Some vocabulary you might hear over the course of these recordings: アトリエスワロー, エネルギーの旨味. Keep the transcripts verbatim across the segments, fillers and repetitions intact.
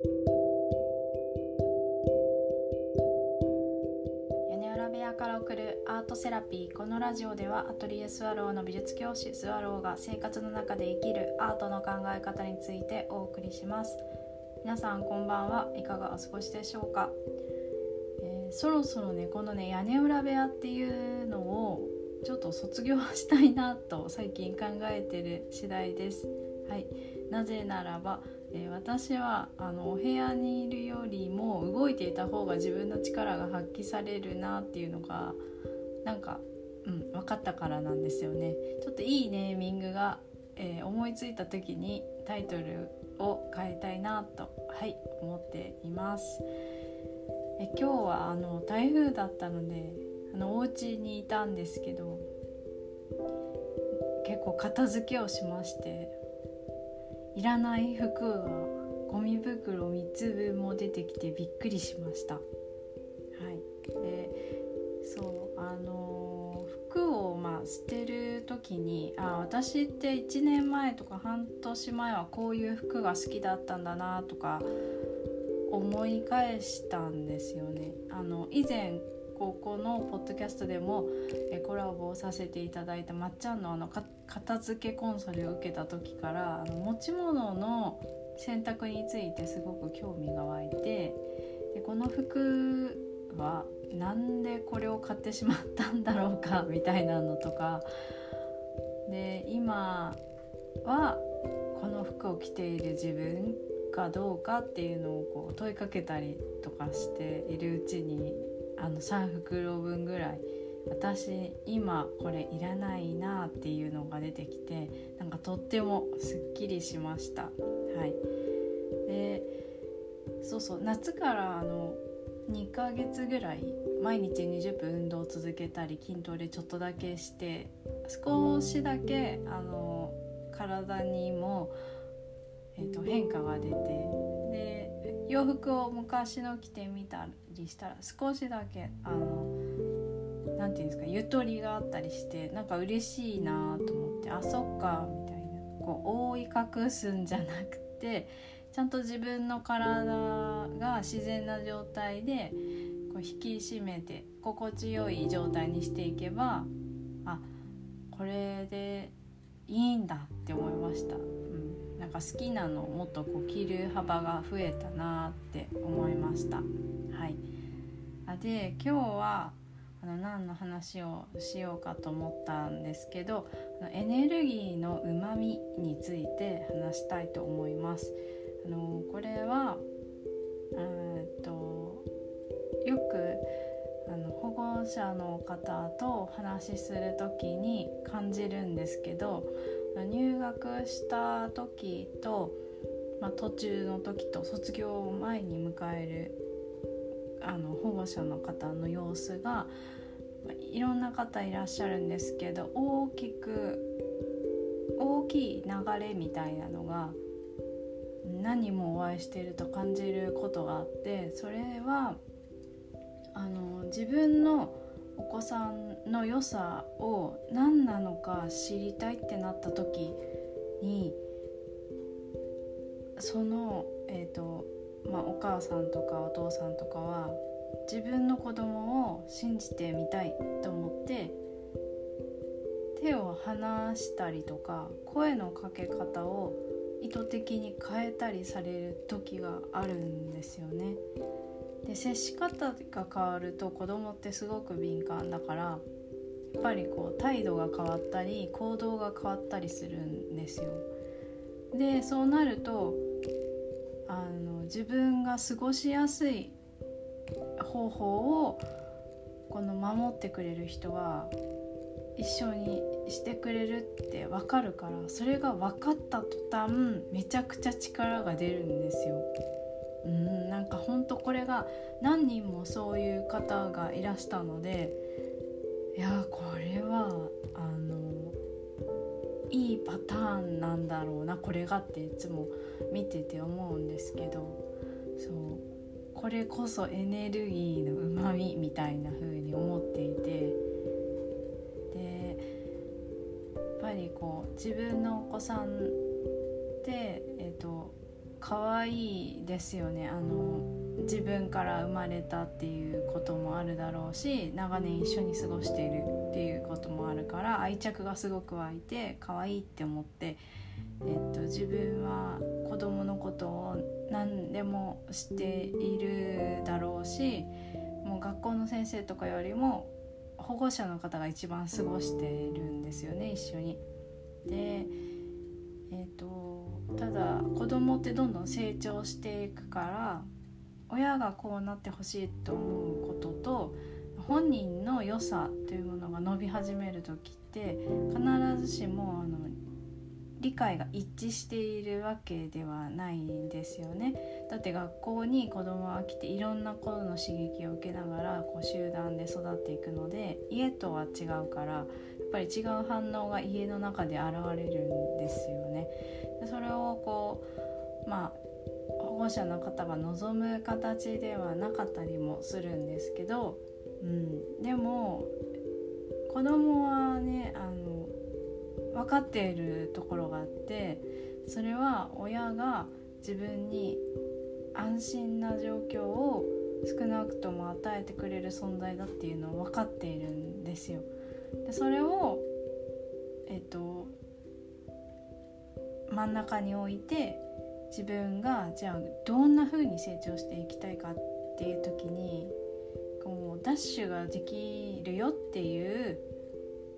屋根裏部屋から送るアートセラピー。このラジオではアトリエスワローの美術教師スワローが生活の中で生きるアートの考え方についてお送りします。皆さんこんばんは、いかがお過ごしでしょうか、えー、そろそろねこのね屋根裏部屋っていうのをちょっと卒業したいなと最近考えてる次第です。はい、なぜならばえー、私はあのお部屋にいるよりも動いていた方が自分の力が発揮されるなっていうのがなんか、うん、分かったからなんですよね。ちょっといいネーミングが、えー、思いついた時にタイトルを変えたいなと、はい、思っています。え今日はあの台風だったのであのお家にいたんですけど、結構片付けをしまして、いらない服はゴミ袋みっつぶんも出てきてびっくりしました。はい、でそうあの服を、まあ、捨てる時にあ私っていちねんまえとか半年前はこういう服が好きだったんだなとか思い返したんですよね。あの以前ここのポッドキャストでもコラボをさせていただいたまっちゃんのあの片付けコンサルを受けた時から持ち物の選択についてすごく興味が湧いて、でこの服はなんでこれを買ってしまったんだろうかみたいなのとかで、今はこの服を着ている自分かどうかっていうのをこう問いかけたりとかしているうちにあのさんふくろぶんぐらい私今これいらないなっていうのが出てきて、なんかとってもすっきりしました。はい、でそうそう夏からあのにかげつぐらい毎日にじゅっぷん運動を続けたり筋トレちょっとだけして少しだけあの体にも、えーと、変化が出て、で洋服を昔の着てみたりしたら少しだけあのなんていうんですかゆとりがあったりして、なんか嬉しいなと思って、あそっかみたいな、こう覆い隠すんじゃなくてちゃんと自分の体が自然な状態でこう引き締めて心地よい状態にしていけば、あこれでいいんだって思いました。なんか好きなのをもっとこう着る幅が増えたなって思いました。はい、で今日はあの何の話をしようかと思ったんですけど、エネルギーのうまみについて話したいと思います。あのこれはえっとよくあの保護者の方とお話しするときに感じるんですけど、入学した時と、まあ、途中の時と卒業を前に迎えるあの保護者の方の様子が、まあ、いろんな方いらっしゃるんですけど、大きく大きい流れみたいなのが何もお会いしていると感じることがあって、それはあの自分のお子さんの良さを何なのか知りたいってなった時にその、えーとまあ、お母さんとかお父さんとかは自分の子供を信じてみたいと思って手を離したりとか声のかけ方を意図的に変えたりされる時があるんですよね。で接し方が変わると子供ってすごく敏感だから、やっぱりこう態度が変わったり行動が変わったりするんですよ。でそうなるとあの自分が過ごしやすい方法をこの守ってくれる人は一緒にしてくれるって分かるから、それが分かった途端めちゃくちゃ力が出るんですよ。うん、なんか本当これが何人もそういう方がいらしたので、いやこれはあのいいパターンなんだろうなこれがっていつも見てて思うんですけど、そうこれこそエネルギーのうまみみたいな風に思っていて、でやっぱりこう自分のお子さんってえっと可愛いですよね。あの自分から生まれたっていうこともあるだろうし、長年一緒に過ごしているっていうこともあるから愛着がすごく湧いて可愛いって思って、えっと、自分は子供のことを何でも知っているだろうし、もう学校の先生とかよりも保護者の方が一番過ごしているんですよね、一緒に。で、えっと、ただ子供ってどんどん成長していくから、親がこうなってほしいと思うことと本人の良さというものが伸び始めるときって必ずしもあの理解が一致しているわけではないんですよね。だって学校に子供は来ていろんなことの刺激を受けながらこう集団で育っていくので、家とは違うからやっぱり違う反応が家の中で現れるんですよね。でそれをこうまあ保護者の方が望む形ではなかったりもするんですけど、うん、でも子供はね、あの分かっているところがあって、それは親が自分に安心な状況を少なくとも与えてくれる存在だっていうのを分かっているんですよ。でそれを、えっと、真ん中に置いて自分がじゃあどんな風に成長していきたいかっていう時にこうダッシュができるよっていう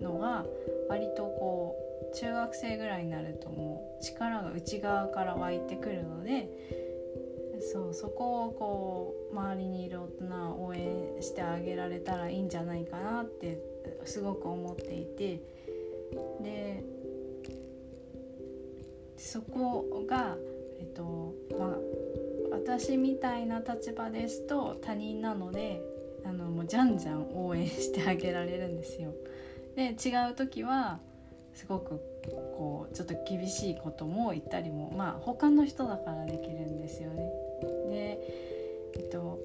のが割とこう中学生ぐらいになるともう力が内側から湧いてくるので、 そう、そこをこう周りにいる大人を応援してあげられたらいいんじゃないかなってすごく思っていて、でそこがえっとまあ、私みたいな立場ですと他人なのであのもうじゃんじゃん応援してあげられるんですよ。で違う時はすごくこうちょっと厳しいことも言ったりも、まあ、他の人だからできるんですよね。で、えっと、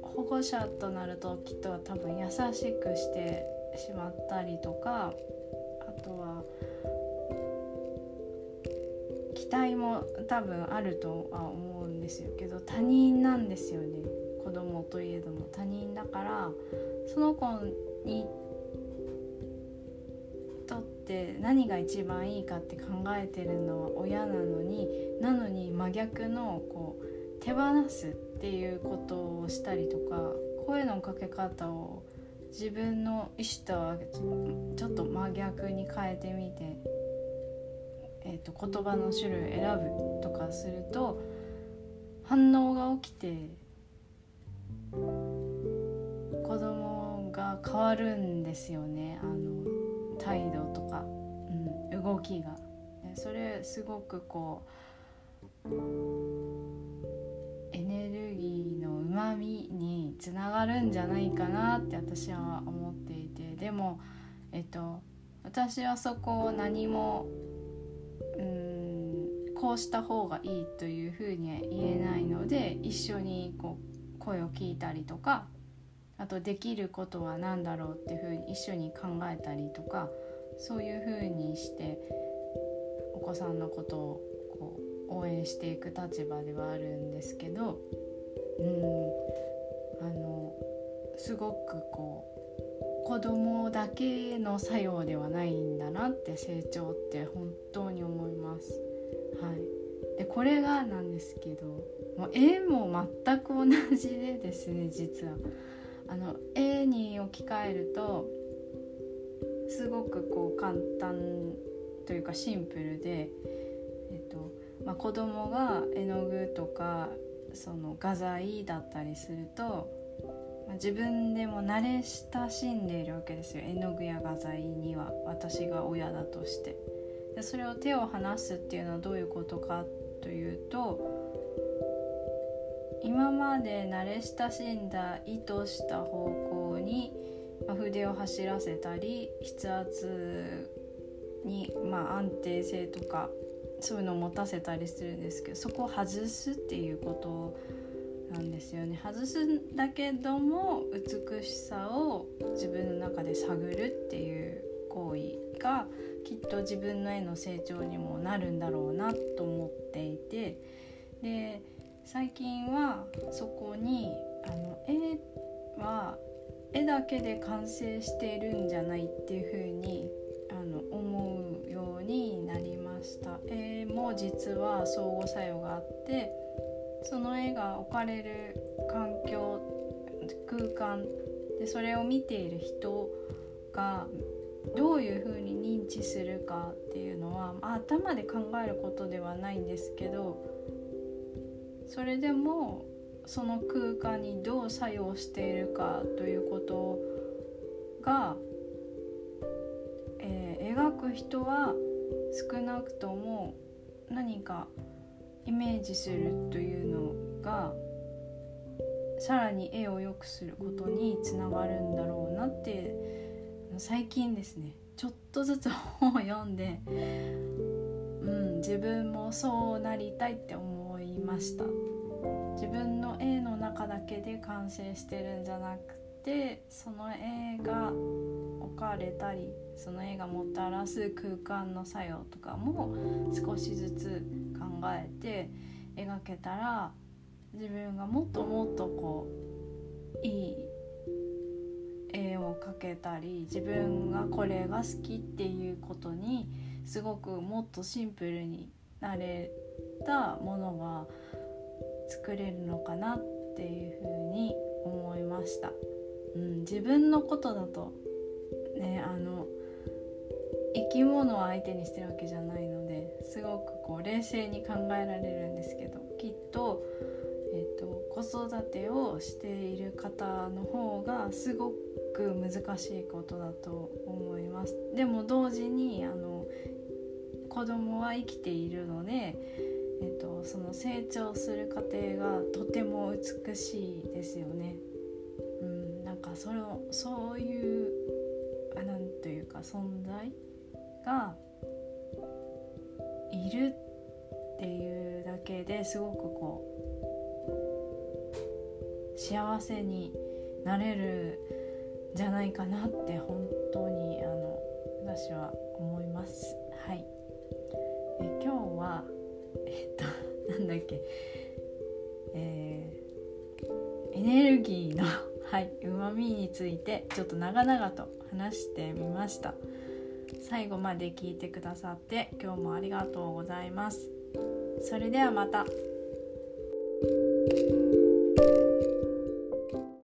保護者となるときっと多分優しくしてしまったりとか、あとは期待も多分あるとは思うんですよけど、他人なんですよね。子供といえども他人だから、その子にとって何が一番いいかって考えてるのは親なのになのに真逆のこう手放すっていうことをしたりとか、声のかけ方を自分の意思とはちょっと真逆に変えてみて、えー、と言葉の種類を選ぶとかすると反応が起きて子供が変わるんですよね、あの態度とか、うん、動きが。それすごくこうエネルギーのうまみにつながるんじゃないかなって私は思っていて、でも、えー、と私はそこを何もこうした方がいいというふうには言えないので、一緒にこう声を聞いたりとか、あとできることは何だろうっていうふうに一緒に考えたりとか、そういうふうにしてお子さんのことをこう応援していく立場ではあるんですけど、うんあのすごくこう子供だけの作用ではないんだなって、成長って本当に思います。はい、でこれがなんですけど、もう絵も全く同じでですね、実はあの絵に置き換えるとすごくこう簡単というかシンプルで、えっとまあ、子供が絵の具とかその画材だったりすると、まあ、自分でも慣れ親しんでいるわけですよ、絵の具や画材には。私が親だとして、それを手を離すっていうのはどういうことかというと、今まで慣れ親しんだ意図した方向に筆を走らせたり、筆圧にまあ安定性とかそういうのを持たせたりするんですけど、そこを外すっていうことなんですよね。外すんだけども美しさを自分の中で探るっていう行為がきっと自分の絵の成長にもなるんだろうなと思っていて、で最近はそこにあの絵は絵だけで完成しているんじゃないっていう風にあの思うようになりました。絵も実は相互作用があって、その絵が置かれる環境空間でそれを見ている人がどういう風に認知するかっていうのは頭で考えることではないんですけど、それでもその空間にどう作用しているかということが、えー、描く人は少なくとも何かイメージするというのがさらに絵を良くすることにつながるんだろうなって最近ですねちょっとずつ本を読んで、うん、自分もそうなりたいって思いました。自分の絵の中だけで完成してるんじゃなくて、その絵が置かれたりその絵がもたらす空間の作用とかも少しずつ考えて描けたら、自分がもっともっとこういい絵を描けたり、自分がこれが好きっていうことにすごくもっとシンプルになれたものが作れるのかなっていうふうに思いました、うん、自分のことだとね、あの生き物を相手にしてるわけじゃないのですごくこう冷静に考えられるんですけど、きっと、えーと、子育てをしている方の方がすごく難しいことだと思います。でも同時にあの子供は生きているので、えーと、その成長する過程がとても美しいですよね、うん、なんかそのそういうなんというか存在がいるっていうだけですごくこう幸せになれるんじゃないかなって本当にあの私は思います。はい。え今日はえっとなんだっけ、えー、エネルギーのはい、旨味についてちょっと長々と話してみました。最後まで聞いてくださって今日もありがとうございます。それではまた。